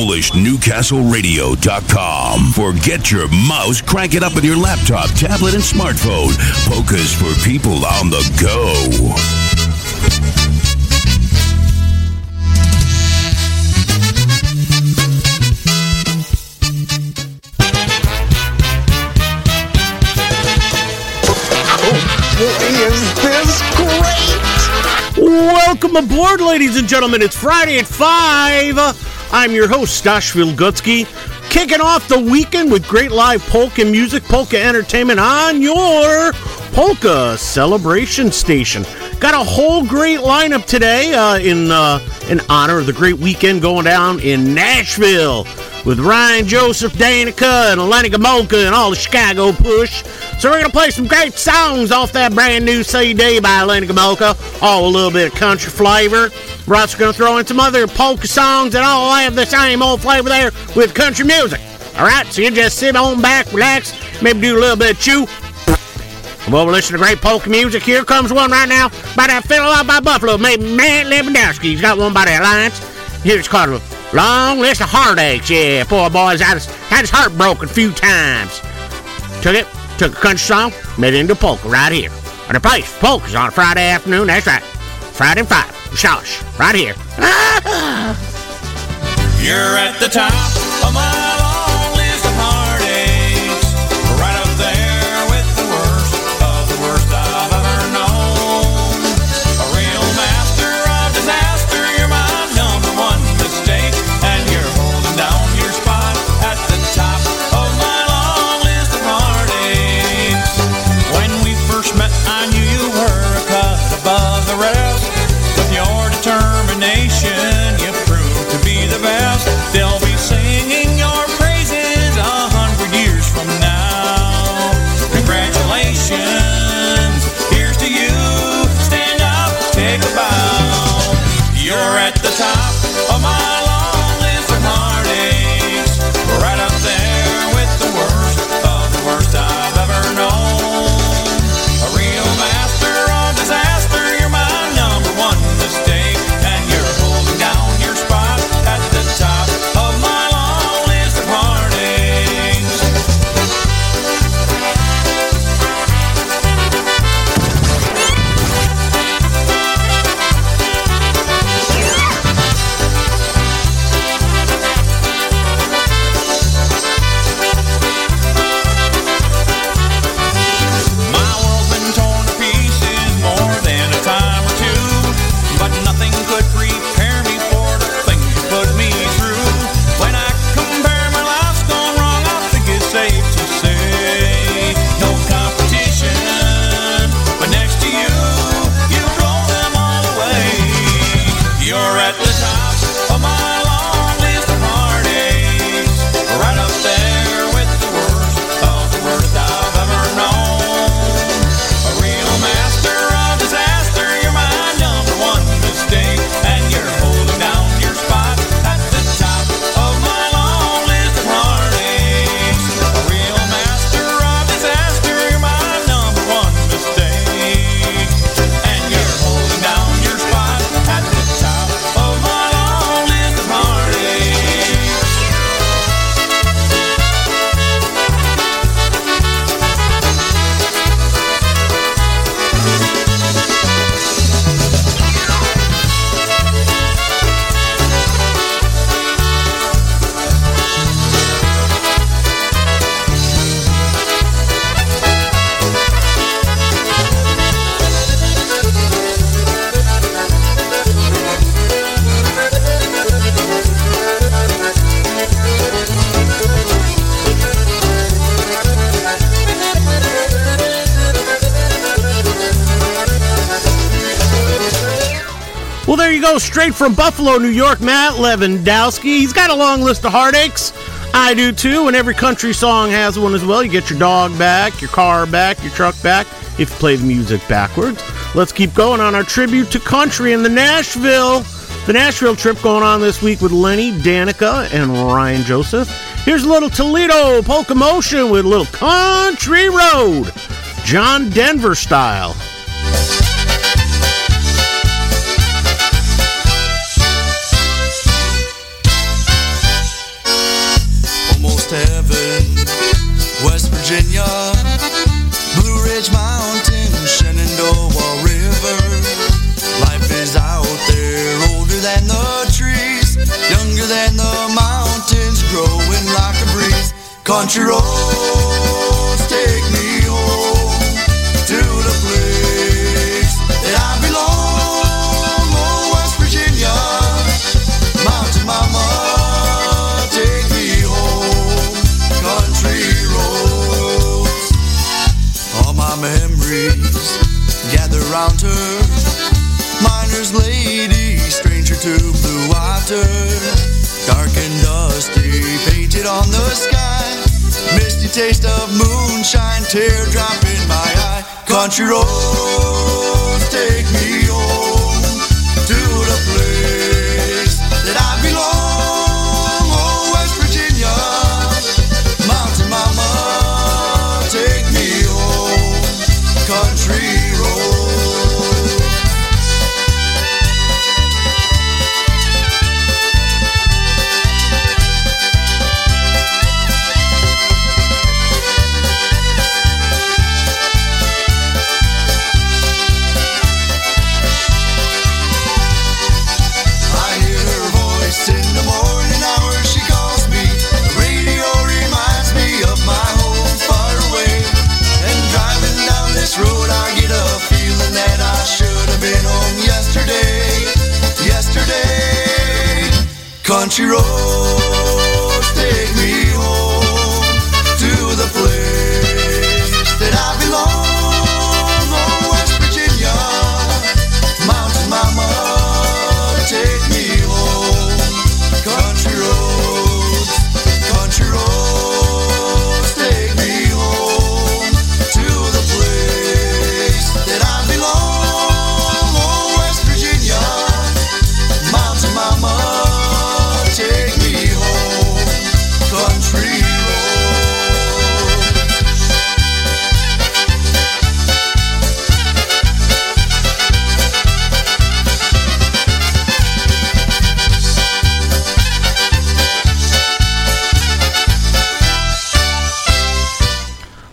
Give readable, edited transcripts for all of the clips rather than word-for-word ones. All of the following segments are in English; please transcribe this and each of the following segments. PolishNewcastleRadio.com. Or get your mouse, crank it up with your laptop, tablet, and smartphone. Polkas for people on the go. Welcome aboard, ladies and gentlemen. It's Friday at 5. I'm your host, Stan Wilgocki, kicking off the weekend with great live polka music, polka entertainment on your polka celebration station. Got a whole great lineup today in honor of the great weekend going down in Nashville with Ryan Joseph, Danica, and Lenny Gamolka, and all the Chicago Push. So we're going to play some great songs off that brand new CD by Elena Gamolka. All a little bit of country flavor. We're also going to throw in some other polka songs that all have the same old flavor there with country music. All right, so you just sit on back, relax, maybe do a little bit of chew. Well, we're listening to great polka music. Here comes one right now by that fellow out by Buffalo, maybe Matt Lepidowski. He's got one by the Alliance. Here's called Long List of Heartaches. Yeah, poor boys, I just had his heart broken a few times. Took a country song, made it into polka right here. On the place, polka's on a Friday afternoon, that's right. Friday and 5, Shosh, right here. You're at the top of my long list of heartaches, right up there with the worst of the worst I've ever known. A real master of disaster, you're my number one mistake, and you're holding down your spot at the top of my long list of heartaches. When we first met, I knew you were a cut above the rest. With your determination, you proved to be the best. They'll be singing your praises 100 years from now. Congratulations, here's to you. Stand up, take a bow. You're at the top of my long list of heartaches, right up there with the worst of the worst I've ever known. A real master of disaster, you're my number one mistake, and you're holding down your spot at the top of my long list of heartaches. My world's been torn to pieces more than a time or two, but nothing could prepare me for the things you put me through. When I compare my life's gone wrong, I think it's safe to say, no competition, but next to you, you blow them all away. You're at the top of my long list of heartaches, right up there with the worst of the worst I've ever known. A real master of disaster, you're my number one mistake, and you're holding down your spot at the top of my long list of heartaches. A real master of disaster, you're my number one mistake, and you're holding down your spot at the top of my long list of heartaches. Well, there you go, straight from Buffalo, New York, Matt Lewandowski. He's got a long list of heartaches. I do too, and every country song has one as well. You get your dog back, your car back, your truck back, if you play the music backwards. Let's keep going on our tribute to country in the Nashville trip going on this week with Lenny Danica and Ryan Joseph. Here's a little Toledo Polka Motion with a little Country Road, John Denver style. country roads take me home to the place that I belong. Oh, West Virginia, Mountain Mama, take me home, country roads. All my memories gather round her, miner's lady, stranger to blue water. Dark and dusty, painted on the sky, misty taste of moonshine, teardrop in my eye. Country roads take me home to the place that I belong. Oh, West Virginia, Mountain Mama, take me home, country roads. Country roads take me home to the place that I belong. Oh, West Virginia, Mountain Mama, take me home. Country roads take me home to the place that I belong. Oh, West Virginia, Mountain Mama.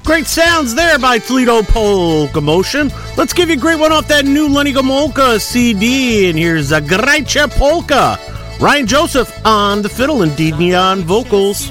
Great sounds there by Toledo Polka Motion. Let's give you a great one off that new Lenny Gomolka CD. And here's Zagrajcie Polka. Ryan Joseph on the fiddle and Didi on vocals.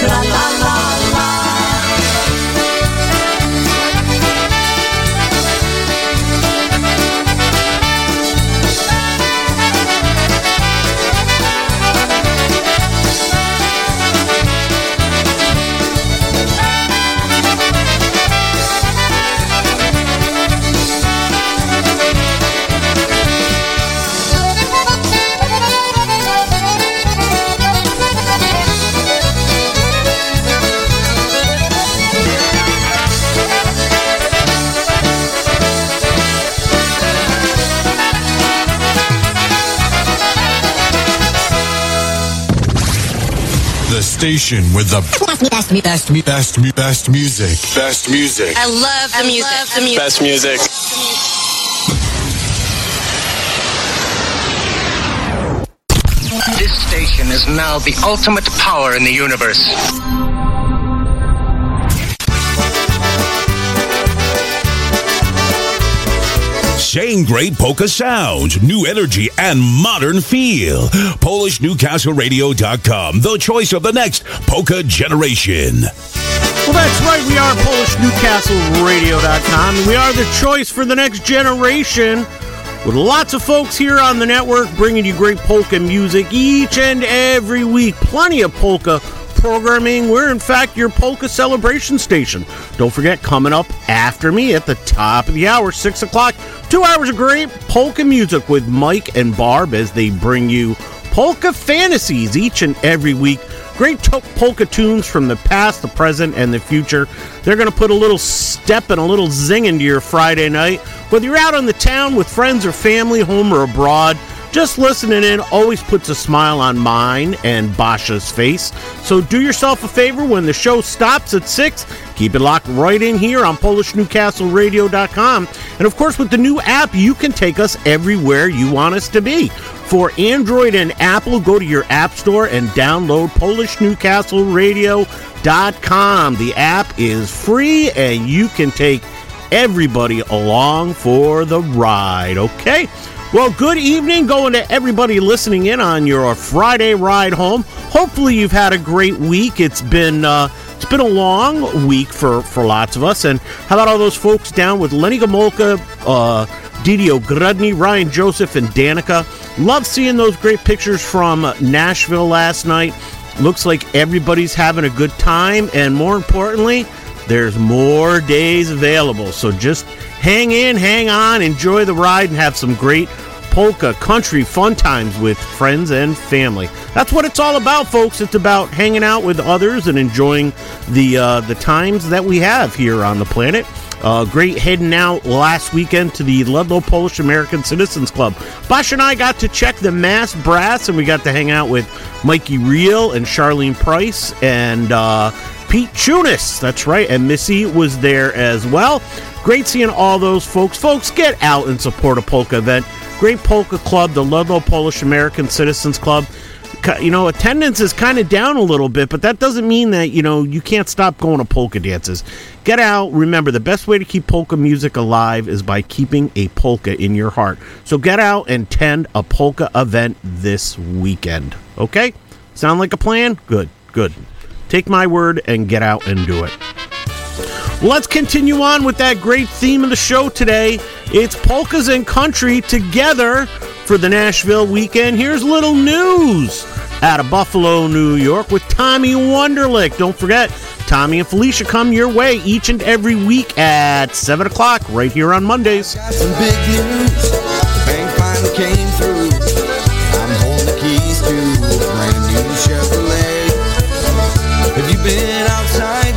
Tra la la la. station with the best music. Best music. I love the music. Best music. This station is now the ultimate power in the universe. Same great polka sounds, new energy, and modern feel. PolishNewcastleRadio.com, the choice of the next polka generation. Well, that's right. We are PolishNewcastleRadio.com. We are the choice for the next generation, with lots of folks here on the network bringing you great polka music each and every week. Plenty of polka programming. We're, in fact, your polka celebration station. Don't forget, coming up after me at the top of the hour, 6 o'clock, 2 hours of great polka music with Mike and Barb as they bring you polka fantasies each and every week. Great polka tunes from the past, the present, and the future. They're going to put a little step and a little zing into your Friday night. Whether you're out on the town with friends or family, home or abroad, just listening in always puts a smile on mine and Basha's face. So do yourself a favor when the show stops at 6. Keep it locked right in here on PolishNewcastleRadio.com. And, of course, with the new app, you can take us everywhere you want us to be. For Android and Apple, go to your app store and download PolishNewcastleRadio.com. The app is free, and you can take everybody along for the ride, okay? Well, good evening going to everybody listening in on your Friday ride home. Hopefully you've had a great week. It's been a long week for lots of us. And how about all those folks down with Lenny Gomolka, Didi Ogrodny, Ryan Joseph, and Danica? Love seeing those great pictures from Nashville last night. Looks like everybody's having a good time. And more importantly, there's more days available. So just hang in, hang on, enjoy the ride, and have some great polka country fun times with friends and family. That's what it's all about, folks. It's about hanging out with others and enjoying the times that we have here on the planet. Great heading out last weekend to the Ludlow Polish American Citizens Club. Bosch and I got to check the Mass Brass, and we got to hang out with Mikey Real and Charlene Price and Pete Chunis. That's right, and Missy was there as well. Great seeing all those folks. Folks, get out and support a polka event. Great polka club, the Ludlow Polish American Citizens Club. You know, attendance is kind of down a little bit, but that doesn't mean that, you know, you can't stop going to polka dances. Get out. Remember, the best way to keep polka music alive is by keeping a polka in your heart. So get out and attend a polka event this weekend. Okay? Sound like a plan? Good. Take my word and get out and do it. Let's continue on with that great theme of the show today. It's polkas and country together for the Nashville weekend. Here's little news out of Buffalo, New York with Tommy Wunderlich. Don't forget, Tommy and Felicia come your way each and every week at 7 o'clock right here on Mondays. Got some big news. The bank finally came through. I'm holding the keys to a brand new Chevrolet. Have you been outside?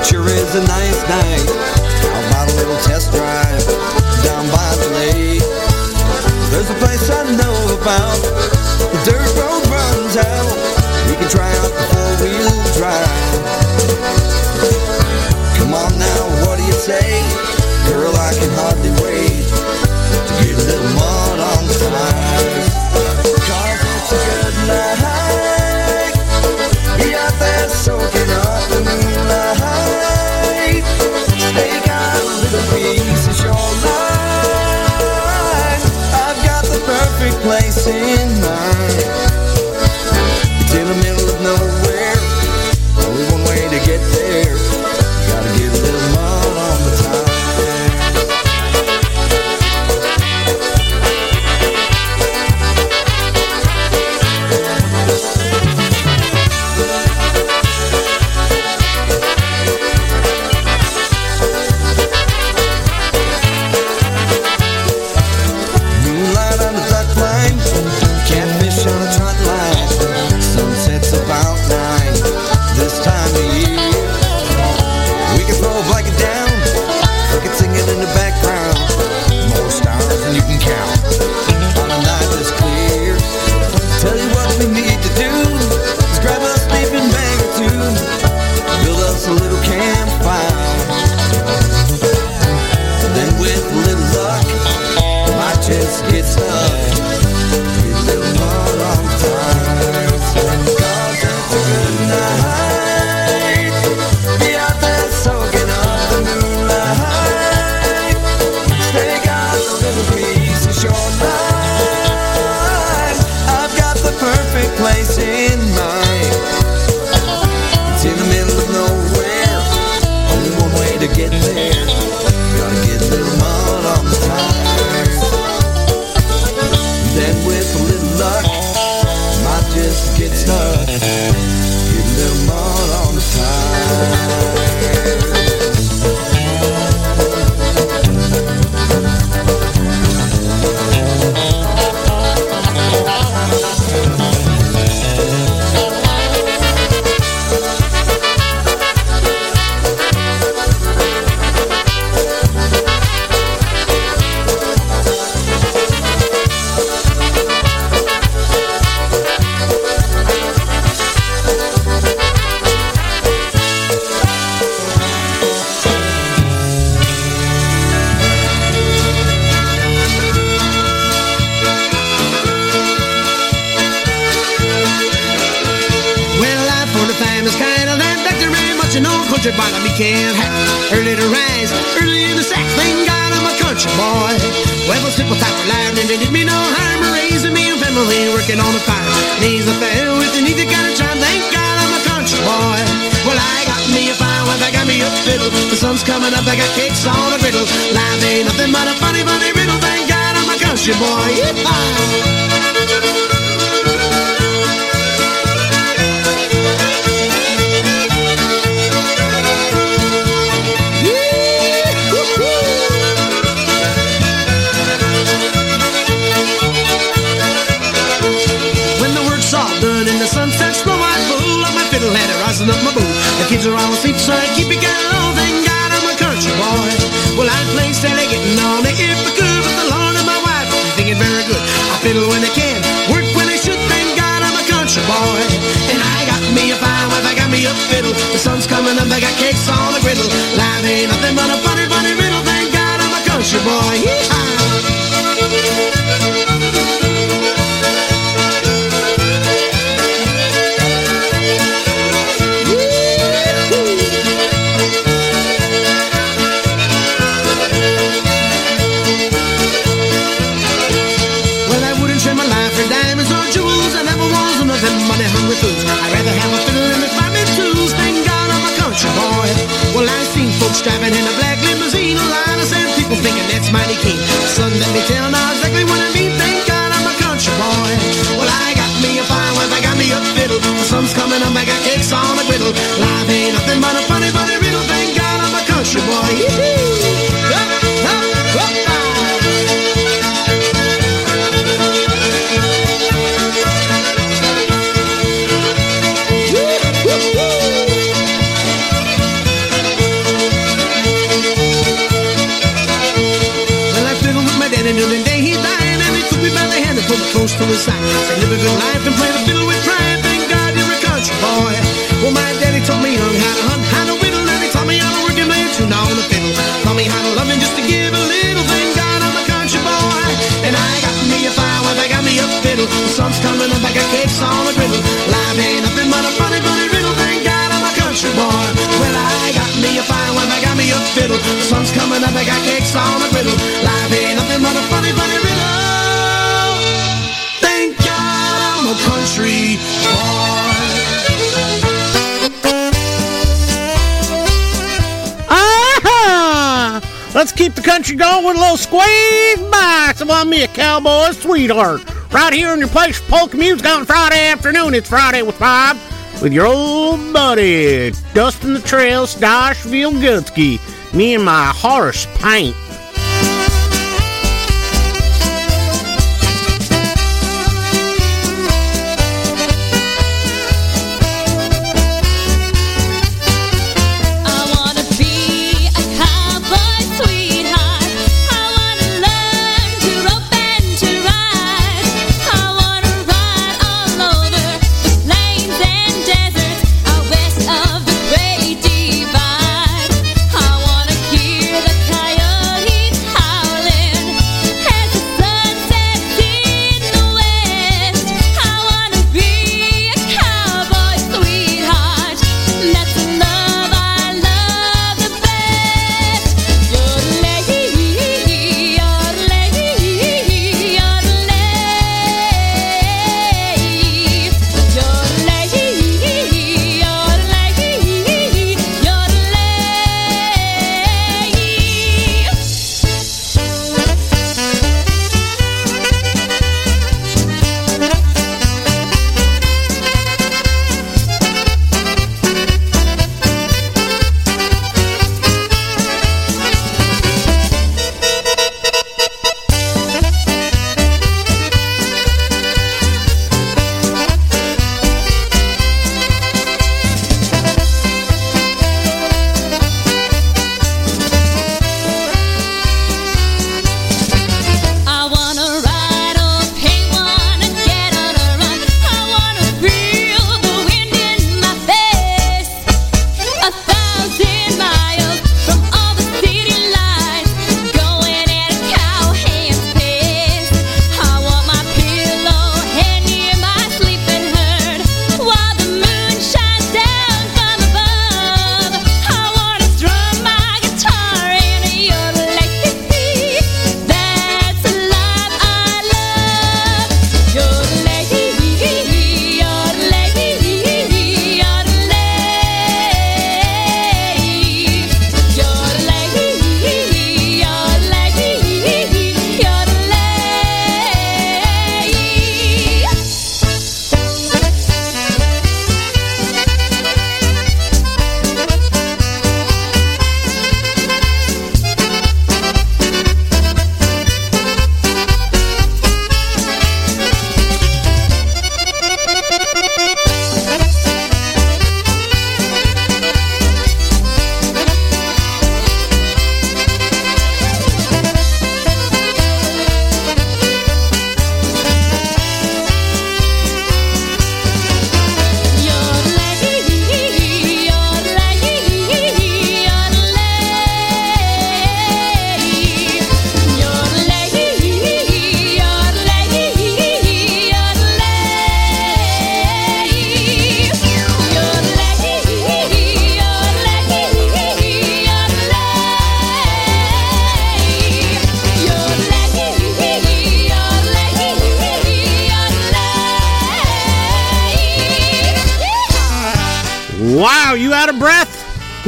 It sure is a nice night. How about a little test drive down by the lake? There's a place I know about. The dirt road runs out. We can try out the four-wheel drive. Come on now, what do you say? Girl, I can hardly wait to get a little mud on the tires. 'Cause it's a good night. You're out there soaking up the moonlight. Take out a little piece of your life. Perfect place in mind. It's in the middle of nowhere. Only one way to get there. Gotta get a little mud on the marching on country by the weekend hack. Early to rise, early in the sack. Thank God I'm a country boy. Weather slip without reliance, and they did me no harm. Raising me and family, working on the farm. Knees up there with the need to kind of charm. Thank God I'm a country boy. Well, I got me a fine weather, got me a fiddle. The sun's coming up, I got cakes on the griddle. Life ain't nothing but a funny, funny riddle. Thank God I'm a country boy. Yeah. Up my boot. The kids are all asleep, so I keep it going. Thank God I'm a country boy. Well, I'd play steady, getting on it if I could, but the Lord and my wife are thinking very good. I fiddle when I can, work when I should. Thank God I'm a country boy. And I got me a fine wife, I got me a fiddle. The sun's coming up, I got cakes on the griddle. Life ain't nothing but a funny, funny riddle. Thank God I'm a country boy. Yeehaw. I'd rather have a fiddle than a farming tools. Thank God I'm a country boy. Well, I've seen folks driving in a black limousine. A lot of sad people thinking that's mighty keen. Son, let me tell now exactly what I mean. Thank God I'm a country boy. Well, I got me a fine wife, I got me a fiddle. The sun's coming up, I got cakes on the griddle. Life ain't nothing but a funny, funny riddle. Thank God I'm a country boy. Yee-hee. Up, up, up. Close to his side, say live a good life and play the fiddle with pride. Thank God you're a country boy. Well, my daddy taught me young how to hunt, how to whittle, and he taught me how to work and play a tune on the fiddle. Taught me how to love and just to give a little. Thank God I'm a country boy. And I got me a fire wife, I got me a fiddle. The sun's coming up, I got cakes on the griddle. Life ain't nothing but a funny, funny riddle. Thank God I'm a country boy. Well, I got me a fire wife, I got me a fiddle. The sun's coming up, I got cakes on the griddle. Life ain't nothing but a funny, funny riddle. Country ah-ha! Let's keep the country going with a little squeeze by some on me a cowboy sweetheart. Right here in your place, polka music on Friday afternoon. It's Friday with Bob with your old buddy Dustin the Trail, Stash Wilgocki. Me and my horse paint.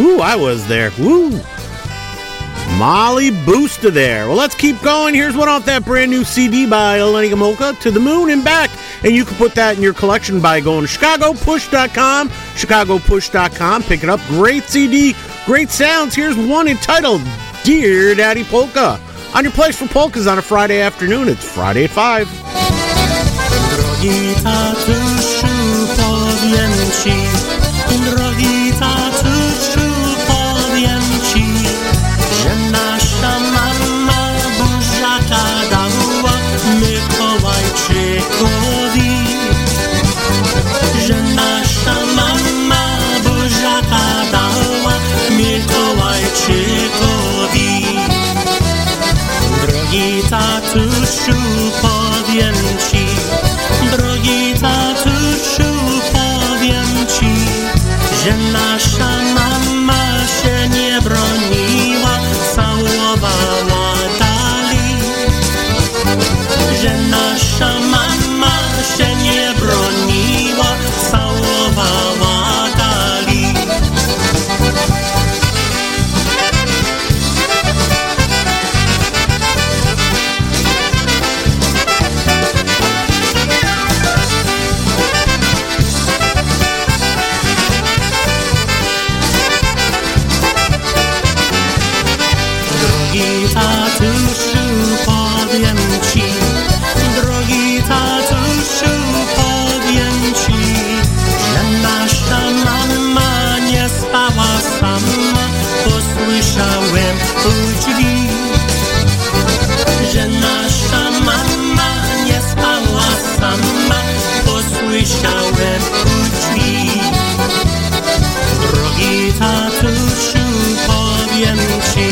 Ooh, I was there. Woo. Molly Booster there. Well, let's keep going. Here's one off that brand new CD by Elena Gamolka, To the Moon and Back. And you can put that in your collection by going to ChicagoPush.com, ChicagoPush.com. Pick it up. Great CD, great sounds. Here's one entitled Dear Daddy Polka. On your place for polkas on a Friday afternoon. It's Friday at 5. Drogi tatusiu, powiem ci. Drogi tatusiu, powiem ci, że nasza mama buziaka dała Mikołajczykowi. Że nasza mama buziaka dała Mikołajczykowi. Drogi tatusiu, powiem ci, drogi tatusiu, powiem ci, że nasza mama się nie broniła, całowała dali. Że nasza mama się nie broniła, całowała dali. Drogi tatusiu, powiem ci, że nasza mama nie spała sama, posłyszałem u drzwi. Że nasza mama nie spała sama, posłyszałem u drzwi. Drogi tatusiu, powiem ci,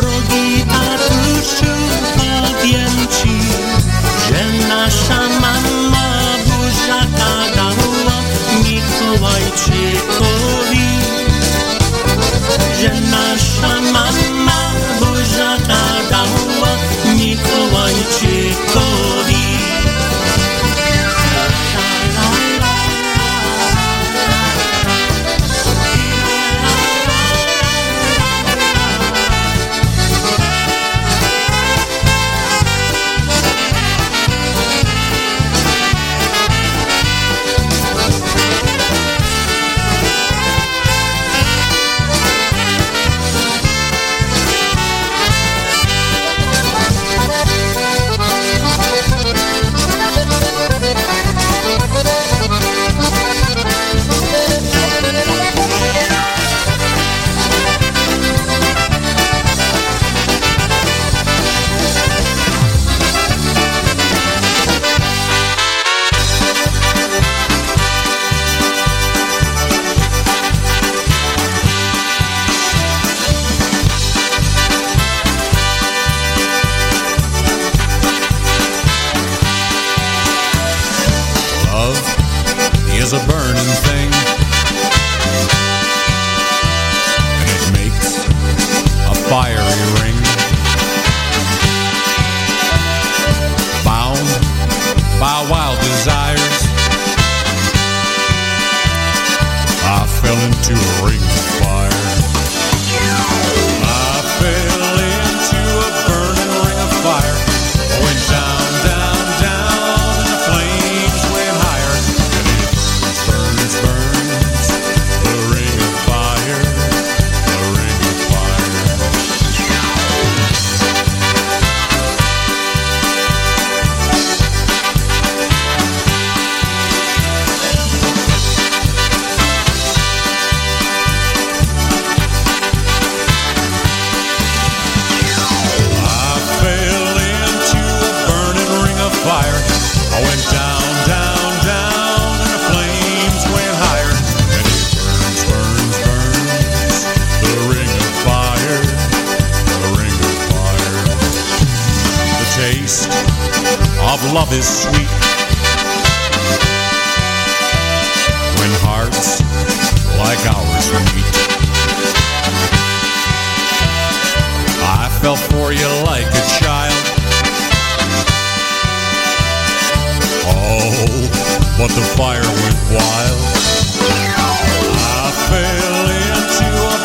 drogi tatusiu, powiem ci, że nasza mama buziaka dała Mikołajczykowi. Że nasza mama buziaka dała Mikołajczykowi. Love is sweet when hearts like ours meet. I fell for you like a child. Oh, but the fire went wild. I fell into a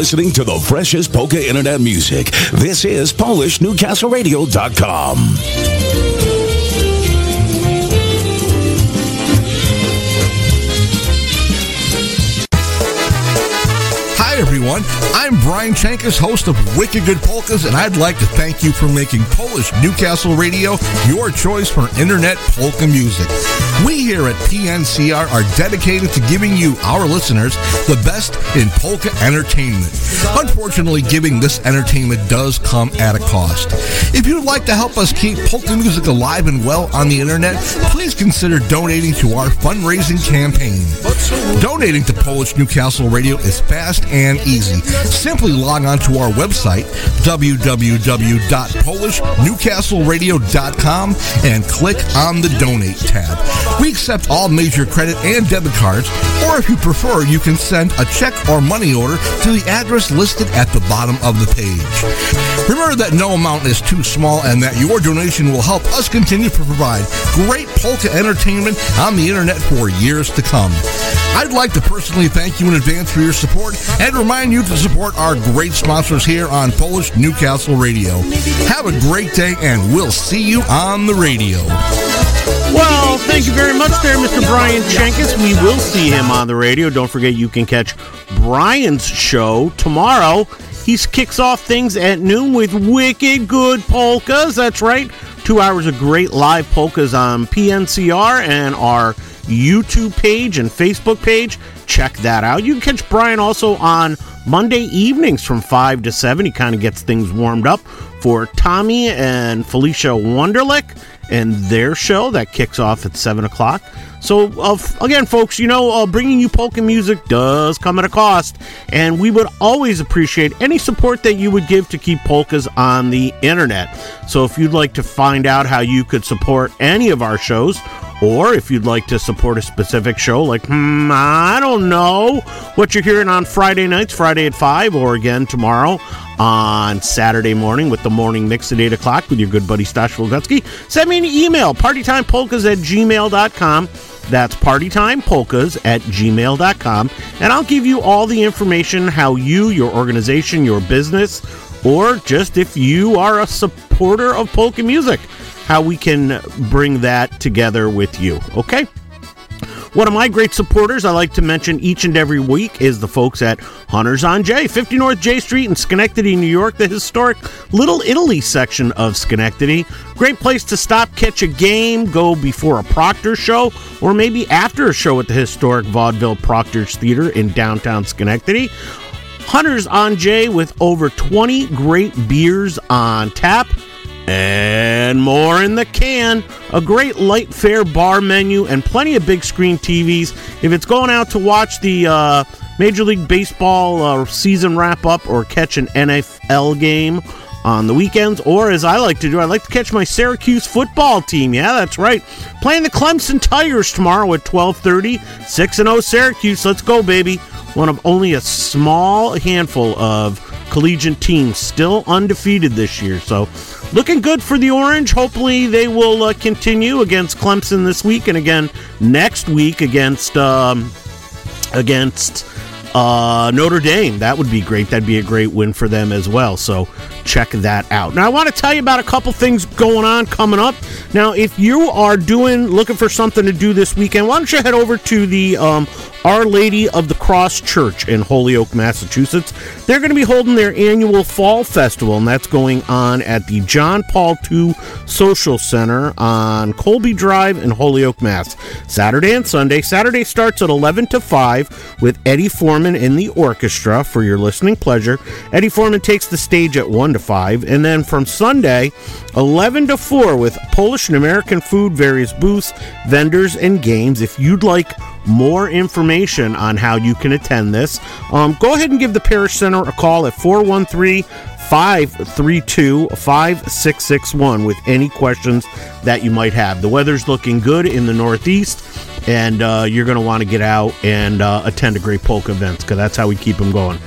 listening to the freshest polka internet music. This is PolishNewcastleRadio.com. Everyone, I'm Brian Chankis, host of Wicked Good Polkas, and I'd like to thank you for making Polish Newcastle Radio your choice for internet polka music. We here at PNCR are dedicated to giving you, our listeners, the best in polka entertainment. Unfortunately, giving this entertainment does come at a cost. If you'd like to help us keep polka music alive and well on the internet, please consider donating to our fundraising campaign. Donating to Polish Newcastle Radio is fast and easy. Simply log on to our website, www.PolishNewcastleRadio.com, and click on the Donate tab. We accept all major credit and debit cards, or if you prefer, you can send a check or money order to the address listed at the bottom of the page. Remember that no amount is too small and that your donation will help us continue to provide great polka entertainment on the internet for years to come. I'd like to personally thank you in advance for your support and remind you to support our great sponsors here on Polish Newcastle Radio. Have a great day, and we'll see you on the radio. Well, thank you very much there, Mr. Brian Jenkins. We will see him on the radio. Don't forget, you can catch Brian's show tomorrow. He kicks off things at noon with Wicked Good Polkas. That's right. 2 hours of great live polkas on PNCR and our YouTube page and Facebook page. Check that out. You can catch Brian also on Monday evenings from 5 to 7. He kind of gets things warmed up for Tommy and Felicia Wunderlich and their show that kicks off at 7 o'clock. So, again, folks, bringing you polka music does come at a cost, and we would always appreciate any support that you would give to keep polkas on the internet. So if you'd like to find out how you could support any of our shows, or if you'd like to support a specific show, like, I don't know, what you're hearing on Friday nights, Friday at 5, or again tomorrow on Saturday morning with the morning mix at 8 o'clock with your good buddy Stash Wilgocki, send me an email, partytimepolkas@gmail.com. That's partytimepolkas@gmail.com, and I'll give you all the information how you, your organization, your business, or just if you are a supporter of polka music, how we can bring that together with you, okay? One of my great supporters I like to mention each and every week is the folks at Hunter's on J, 50 North J Street in Schenectady, New York, the historic Little Italy section of Schenectady. Great place to stop, catch a game, go before a Proctor's show, or maybe after a show at the historic Vaudeville Proctor's Theater in downtown Schenectady. Hunter's on J with over 20 great beers on tap. And more in the can. A great light fare bar menu and plenty of big screen TVs. If it's going out to watch the Major League Baseball season wrap-up or catch an NFL game on the weekends, or as I like to do, I like to catch my Syracuse football team. Yeah, that's right. Playing the Clemson Tigers tomorrow at 12:30. 6-0 Syracuse. Let's go, baby. One of only a small handful of collegiate teams still undefeated this year, so looking good for the Orange. Hopefully they will continue against Clemson this week, and again next week against Notre Dame. That would be great. That'd be a great win for them as well, so check that out. Now I want to tell you about a couple things going on coming up. Now if you are looking for something to do this weekend, why don't you head over to the Our Lady of the Cross Church in Holyoke, Massachusetts. They're going to be holding their annual Fall Festival, and that's going on at the John Paul II Social Center on Colby Drive in Holyoke, Mass. Saturday and Sunday. Saturday starts at 11 to 5 with Eddie Foreman in the orchestra for your listening pleasure. Eddie Foreman takes the stage at 1 to 5, and then from Sunday, 11 to 4 with Polish and American food, various booths, vendors, and games. If you'd like more information on how you can attend this, go ahead and give the Parish Center a call at 413-532-5661 with any questions that you might have. The weather's looking good in the Northeast, and you're going to want to get out and attend a great polka event, because that's how we keep them going.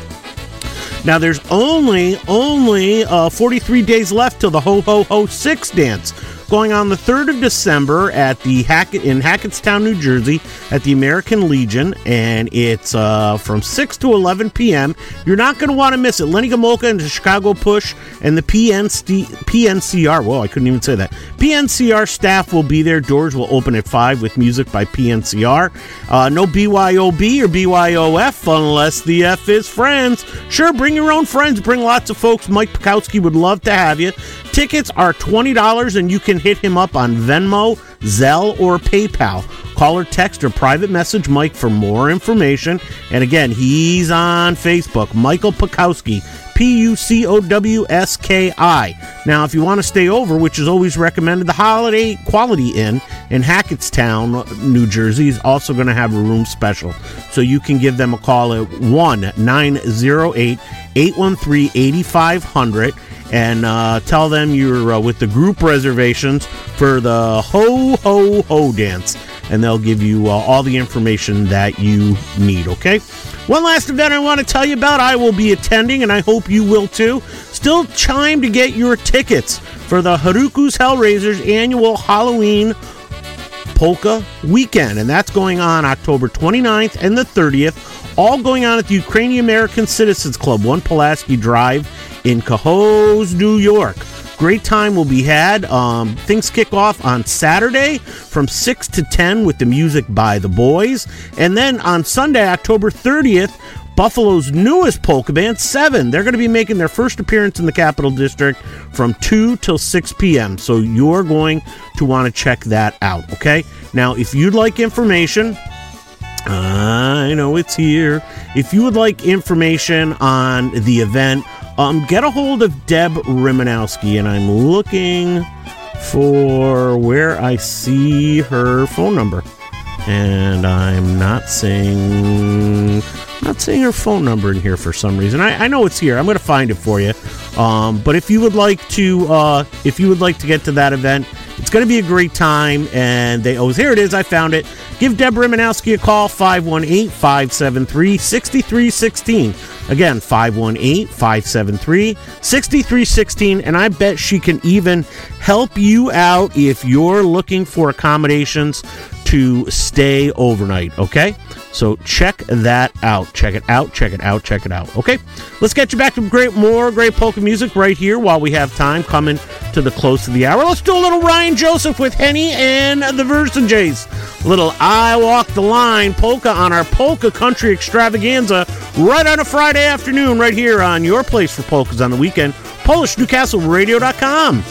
Now, there's only 43 days left till the Ho Ho Ho 6 dance. going on the 3rd of December at the in Hackettstown, New Jersey, at the American Legion, and it's from 6 to 11 p.m. You're not going to want to miss it. Lenny Gamolka and the Chicago Push and the PNCR, whoa, I couldn't even say that. PNCR staff will be there. Doors will open at 5 with music by PNCR. No BYOB or BYOF unless the F is friends. Sure, bring your own friends. Bring lots of folks. Mike Pikowski would love to have you. Tickets are $20, and you can hit him up on Venmo, Zelle, or PayPal. Call or text or private message Mike for more information. And again, he's on Facebook, Michael Pikowski, P-U-C-O-W-S-K-I. Now, if you want to stay over, which is always recommended, the Holiday Quality Inn in Hackettstown, New Jersey, is also going to have a room special. So you can give them a call at 1-908-813-8500 and tell them you're with the group reservations for the Ho Ho Ho Dance, and they'll give you all the information that you need, okay? One last event I want to tell you about. I will be attending, and I hope you will too. Still time to get your tickets for the Haruku's Hellraisers annual Halloween Polka Weekend, and that's going on October 29th and the 30th, all going on at the Ukrainian American Citizens Club, 1 Pulaski Drive in Cohoes, New York. Great time will be had. Things kick off on Saturday from 6 to 10 with the music by the boys. And then on Sunday, October 30th, Buffalo's newest polka band, 7. They're going to be making their first appearance in the Capital District from 2 till 6 p.m. So you're going to want to check that out, okay? Now, if you'd like information, I know it's here. If you would like information on the event, get a hold of Deb Rimanowski, and I'm looking for where I see her phone number, and I'm not seeing her phone number in here for some reason. I know it's here. I'm going to find it for you. But if you would like to get to that event, it's going to be a great time. And here it is. I found it. Give Deb Rimanowski a call, 518-573-6316. Again, 518-573-6316. And I bet she can even help you out if you're looking for accommodations to stay overnight, okay? So check that out. Check it out. Okay, let's get you back to more great polka music right here while we have time, coming to the close of the hour. Let's do a little Ryan Joseph with Henny and the Versanjays. Little I Walk the Line polka on our Polka Country Extravaganza right on a Friday afternoon right here on your place for polkas on the weekend, PolishNewcastleRadio.com.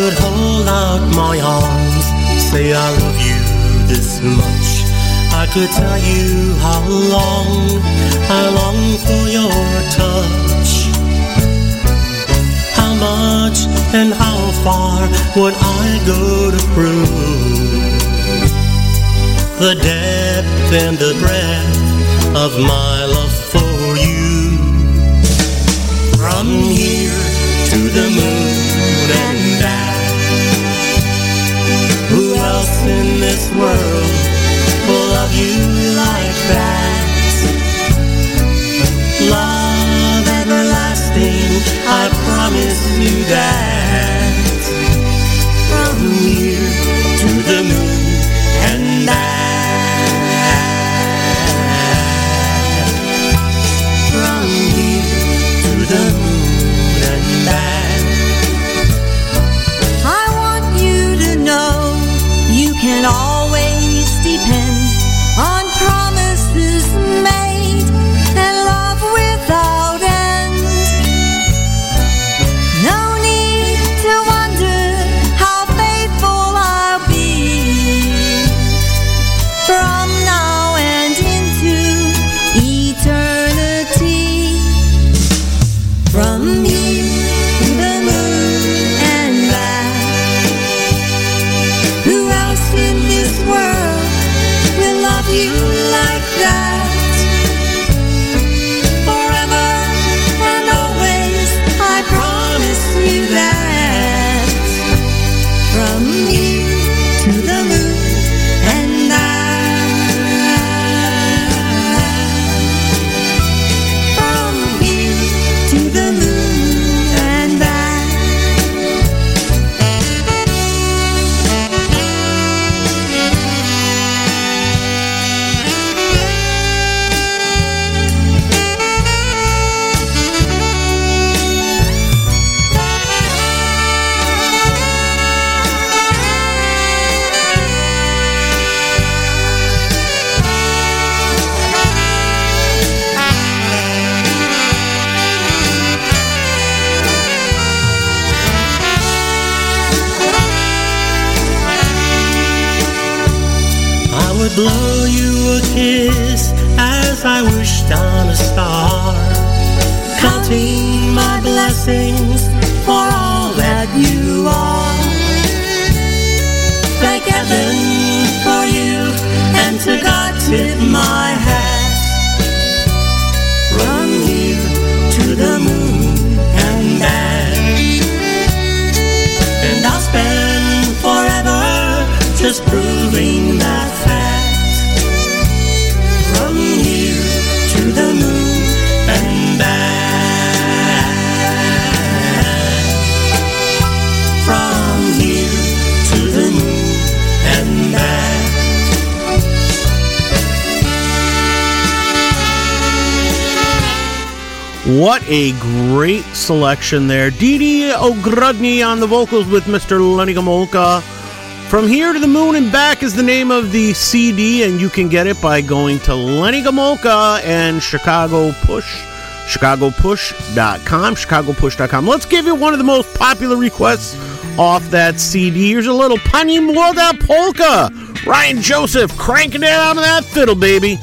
could hold out my arms, say I love you this much, I could tell you how long I long for your touch. How much and how far would I go to prove the depth and the breadth of my love for you? From here to the moon and back, who else in this world will love you like that? Love everlasting, I promise you that. From here to the moon and back, from here to the moon and back. I want you to know you can always depend on promises made and love without end. No need to wonder how faithful I'll be from now and into eternity. From here to the moon and back, who else in this world will love you like that? Forever and always, I promise you that. From here to the moon and back, from here to the moon and back. I would blow you a kiss as I wished on a star, counting my blessings for all that you are. Thank heaven for you, and to God tip my hat. From here to the moon and back, and I'll spend forever just proving that fact. From here to the moon and back, from here to the moon and back. What a great selection there. Didi Ogrodny on the vocals with Mr. Lenny Gomolka. From Here to the Moon and Back is the name of the CD, and you can get it by going to Lenny Gomolka and Chicago Push, ChicagoPush.com, ChicagoPush.com. Let's give you one of the most popular requests off that CD. Here's a little Pani Młoda Polka. Ryan Joseph cranking it out of that fiddle, baby.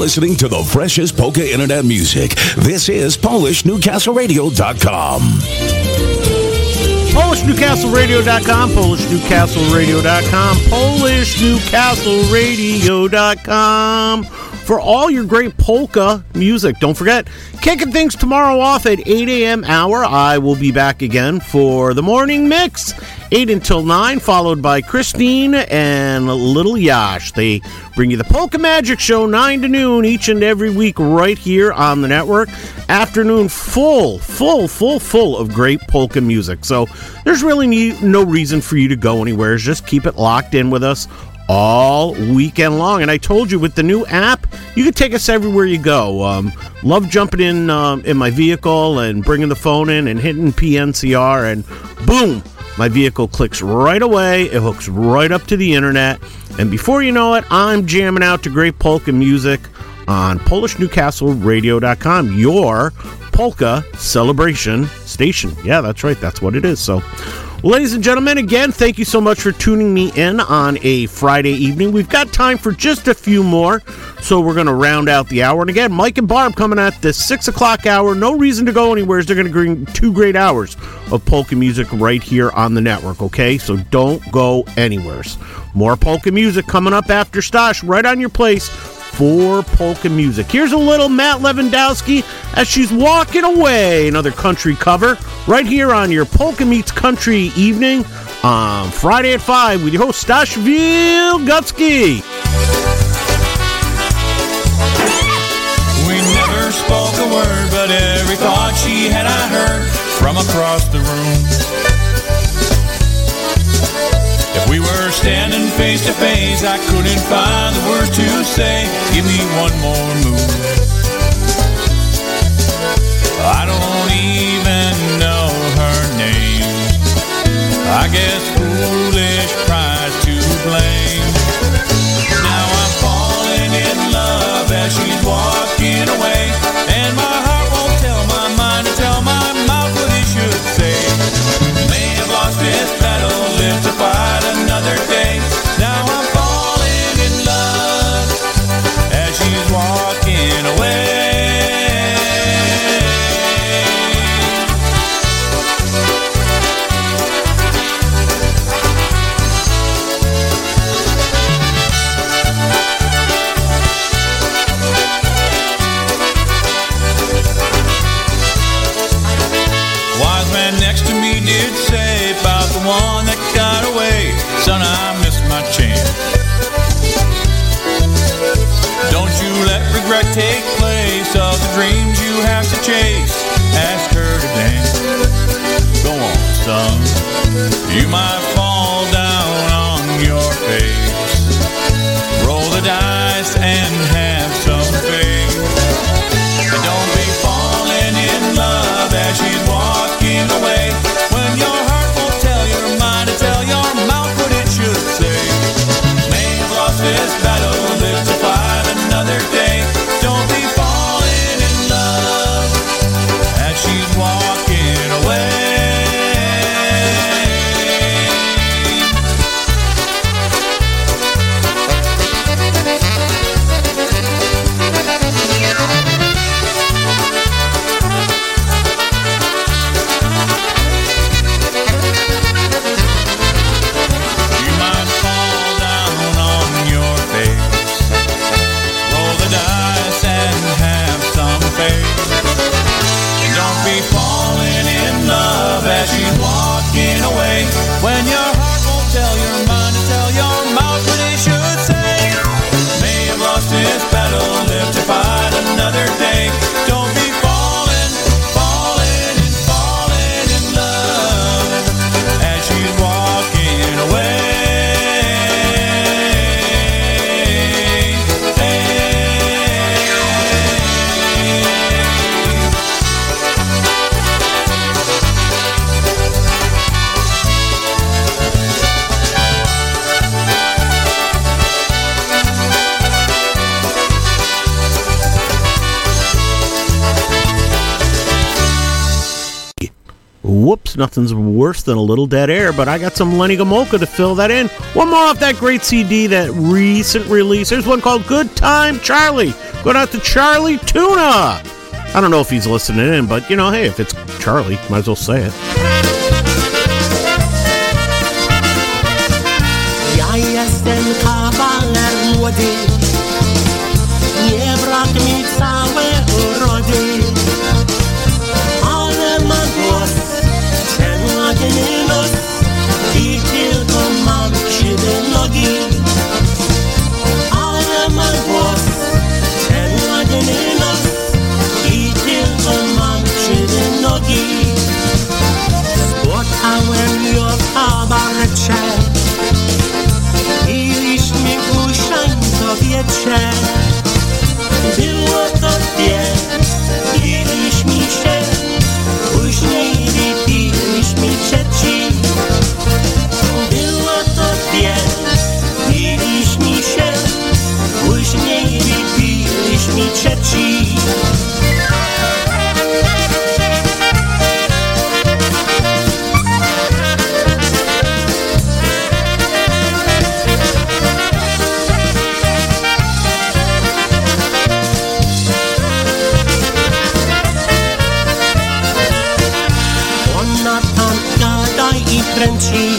listening to the freshest polka internet music. This is PolishNewcastleRadio.com. PolishNewcastleRadio.com, PolishNewcastleRadio.com, PolishNewcastleRadio.com for all your great polka music. Don't forget, kicking things tomorrow off at 8 a.m. hour. I will be back again for the morning mix, 8 until 9, followed by Christine and Little Yash. They bring you the Polka Magic Show, 9 to noon, each and every week right here on the network. Afternoon full of great polka music. So there's really no reason for you to go anywhere. Just keep it locked in with us all weekend long. And I told you, with the new app, you can take us everywhere you go. Love jumping in my vehicle and bringing the phone in and hitting PNCR, and boom, my vehicle clicks right away. It hooks right up to the internet. And before you know it, I'm jamming out to great polka music on PolishNewcastleRadio.com, your polka celebration station. Yeah, that's right. That's what it is. So, ladies and gentlemen, again, thank you so much for tuning me in on a Friday evening. We've got time for just a few more, so we're going to round out the hour. And again, Mike and Barb coming at the 6 o'clock hour. No reason to go anywhere, as they're going to bring 2 great hours of polka music right here on the network, okay? So don't go anywhere. More polka music coming up after Stosh, right on your place for polka music. Here's a little Matt Lewandowski as she's walking away, another country cover, right here on your Polka Meets Country evening on Friday at 5 with your host, Stan Wilgocki. We never spoke a word, but every thought she had I heard from across the room. If we were standing face to face, I couldn't find the words to say. Give me one more move. I don't even know her name. I guess foolish pride's to blame. Now I'm falling in love as she's walking away, and my heart won't tell my mind to tell my mouth what it should say. May have lost this battle, lived to fight another day. Now I'm falling in love as she's walking away. Wise man next to me did say about the one that got away, son, I missed my chance. Don't you let regret take place of the dreams you have to chase. Ask her to dance. Go on, son. You might fall down on your face. Roll the dice and have some faith. And don't be falling in love as she's walking away, when your heart won't tell your mind to tell your mouth what it should say. May have lost this battle, live to fight another day. Don't be falling in love as she's walking away. When your heart won't tell your mind to tell your mouth what it should say. May have lost this battle, live to fight another day. Don't be falling, falling, and falling in love as she's walking away. perhaps nothing's worse than a little dead air, but I got some Lenny Gamolka to fill that in. One more off that great CD, that recent release. Here's one called Good Time Charlie. Going out to Charlie Tuna. I don't know if he's listening in, but, you know, hey, if it's Charlie, might as well say it. Ja jestem kawaler młody, nie brak mi całej urody, ale mam głos, czerwony nos I tylko mam krzywe nogi, ale mam głos, czerwony nos I tylko mam krzywe nogi. Spotkałem ją w kabarecie, było to dwie, piliśmy się, później wypiliśmy trzeci. Było to dwie, piliśmy się, później wypiliśmy trzeci. Kręci,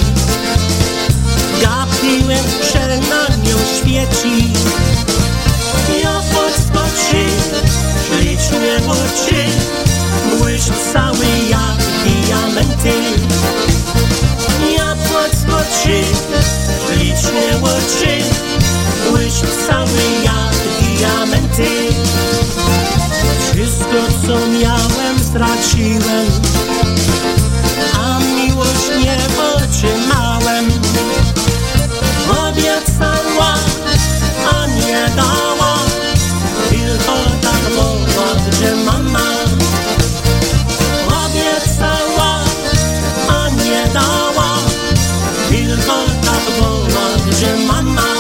gapiłem, że na nią świeci. Ja podskoczy, ślicznie oczy, błyszcz cały jak diamenty. Ja podskoczy, ślicznie oczy, błyszcz cały jak diamenty. Wszystko co miałem straciłem, a miłość nie otrzymałem. Obiecała, a nie dała, tylko tak mogła, że mama. Obiecała, a nie dała, tylko tak mogła, że mama.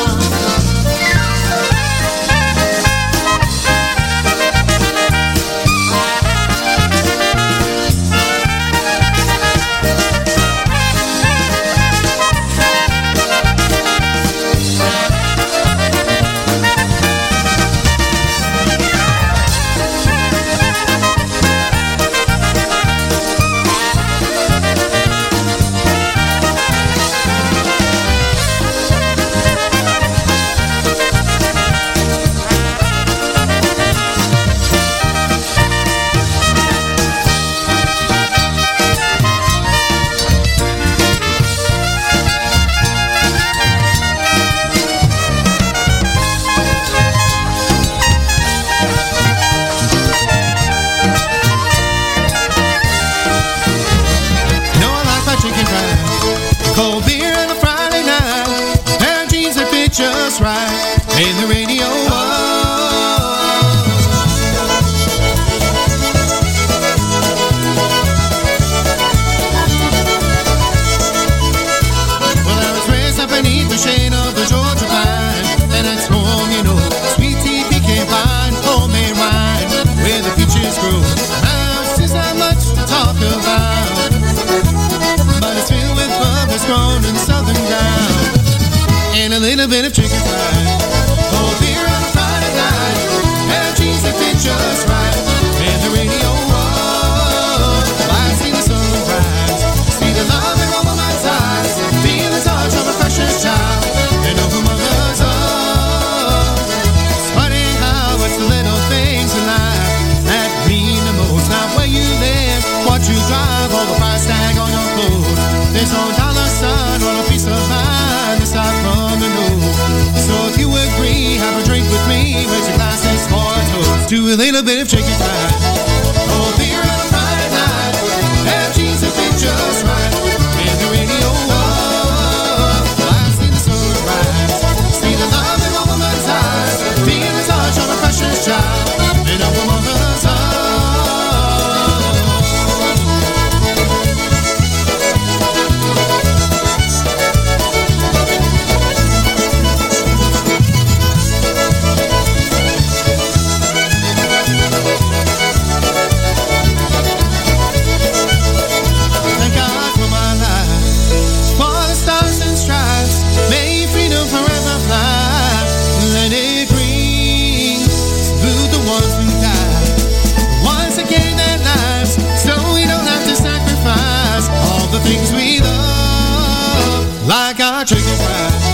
things we love, like our chicken fries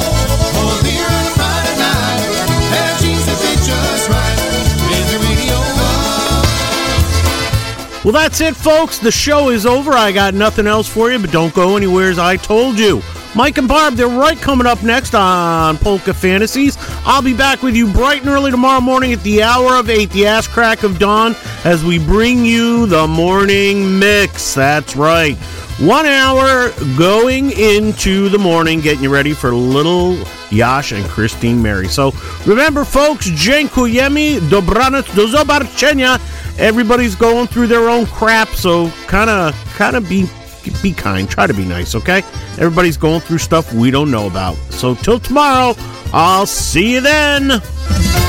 or beer on a Friday night, and cheese that fit just right. Make the radio up. Well, that's it, folks. The show is over. I got nothing else for you, but don't go anywhere, as I told you. Mike and Barb, they're right coming up next on Polka Fantasies. I'll be back with you bright and early tomorrow morning at the hour of 8, the ass crack of dawn, as we bring you the morning mix. That's right. 1 hour going into the morning, getting you ready for Little Yash and Christine Mary. So remember, folks, dziękujemy, dobranoc, do zobaczenia. Everybody's going through their own crap, so kind of be kind. Try to be nice, okay? Everybody's going through stuff we don't know about. So till tomorrow, I'll see you then.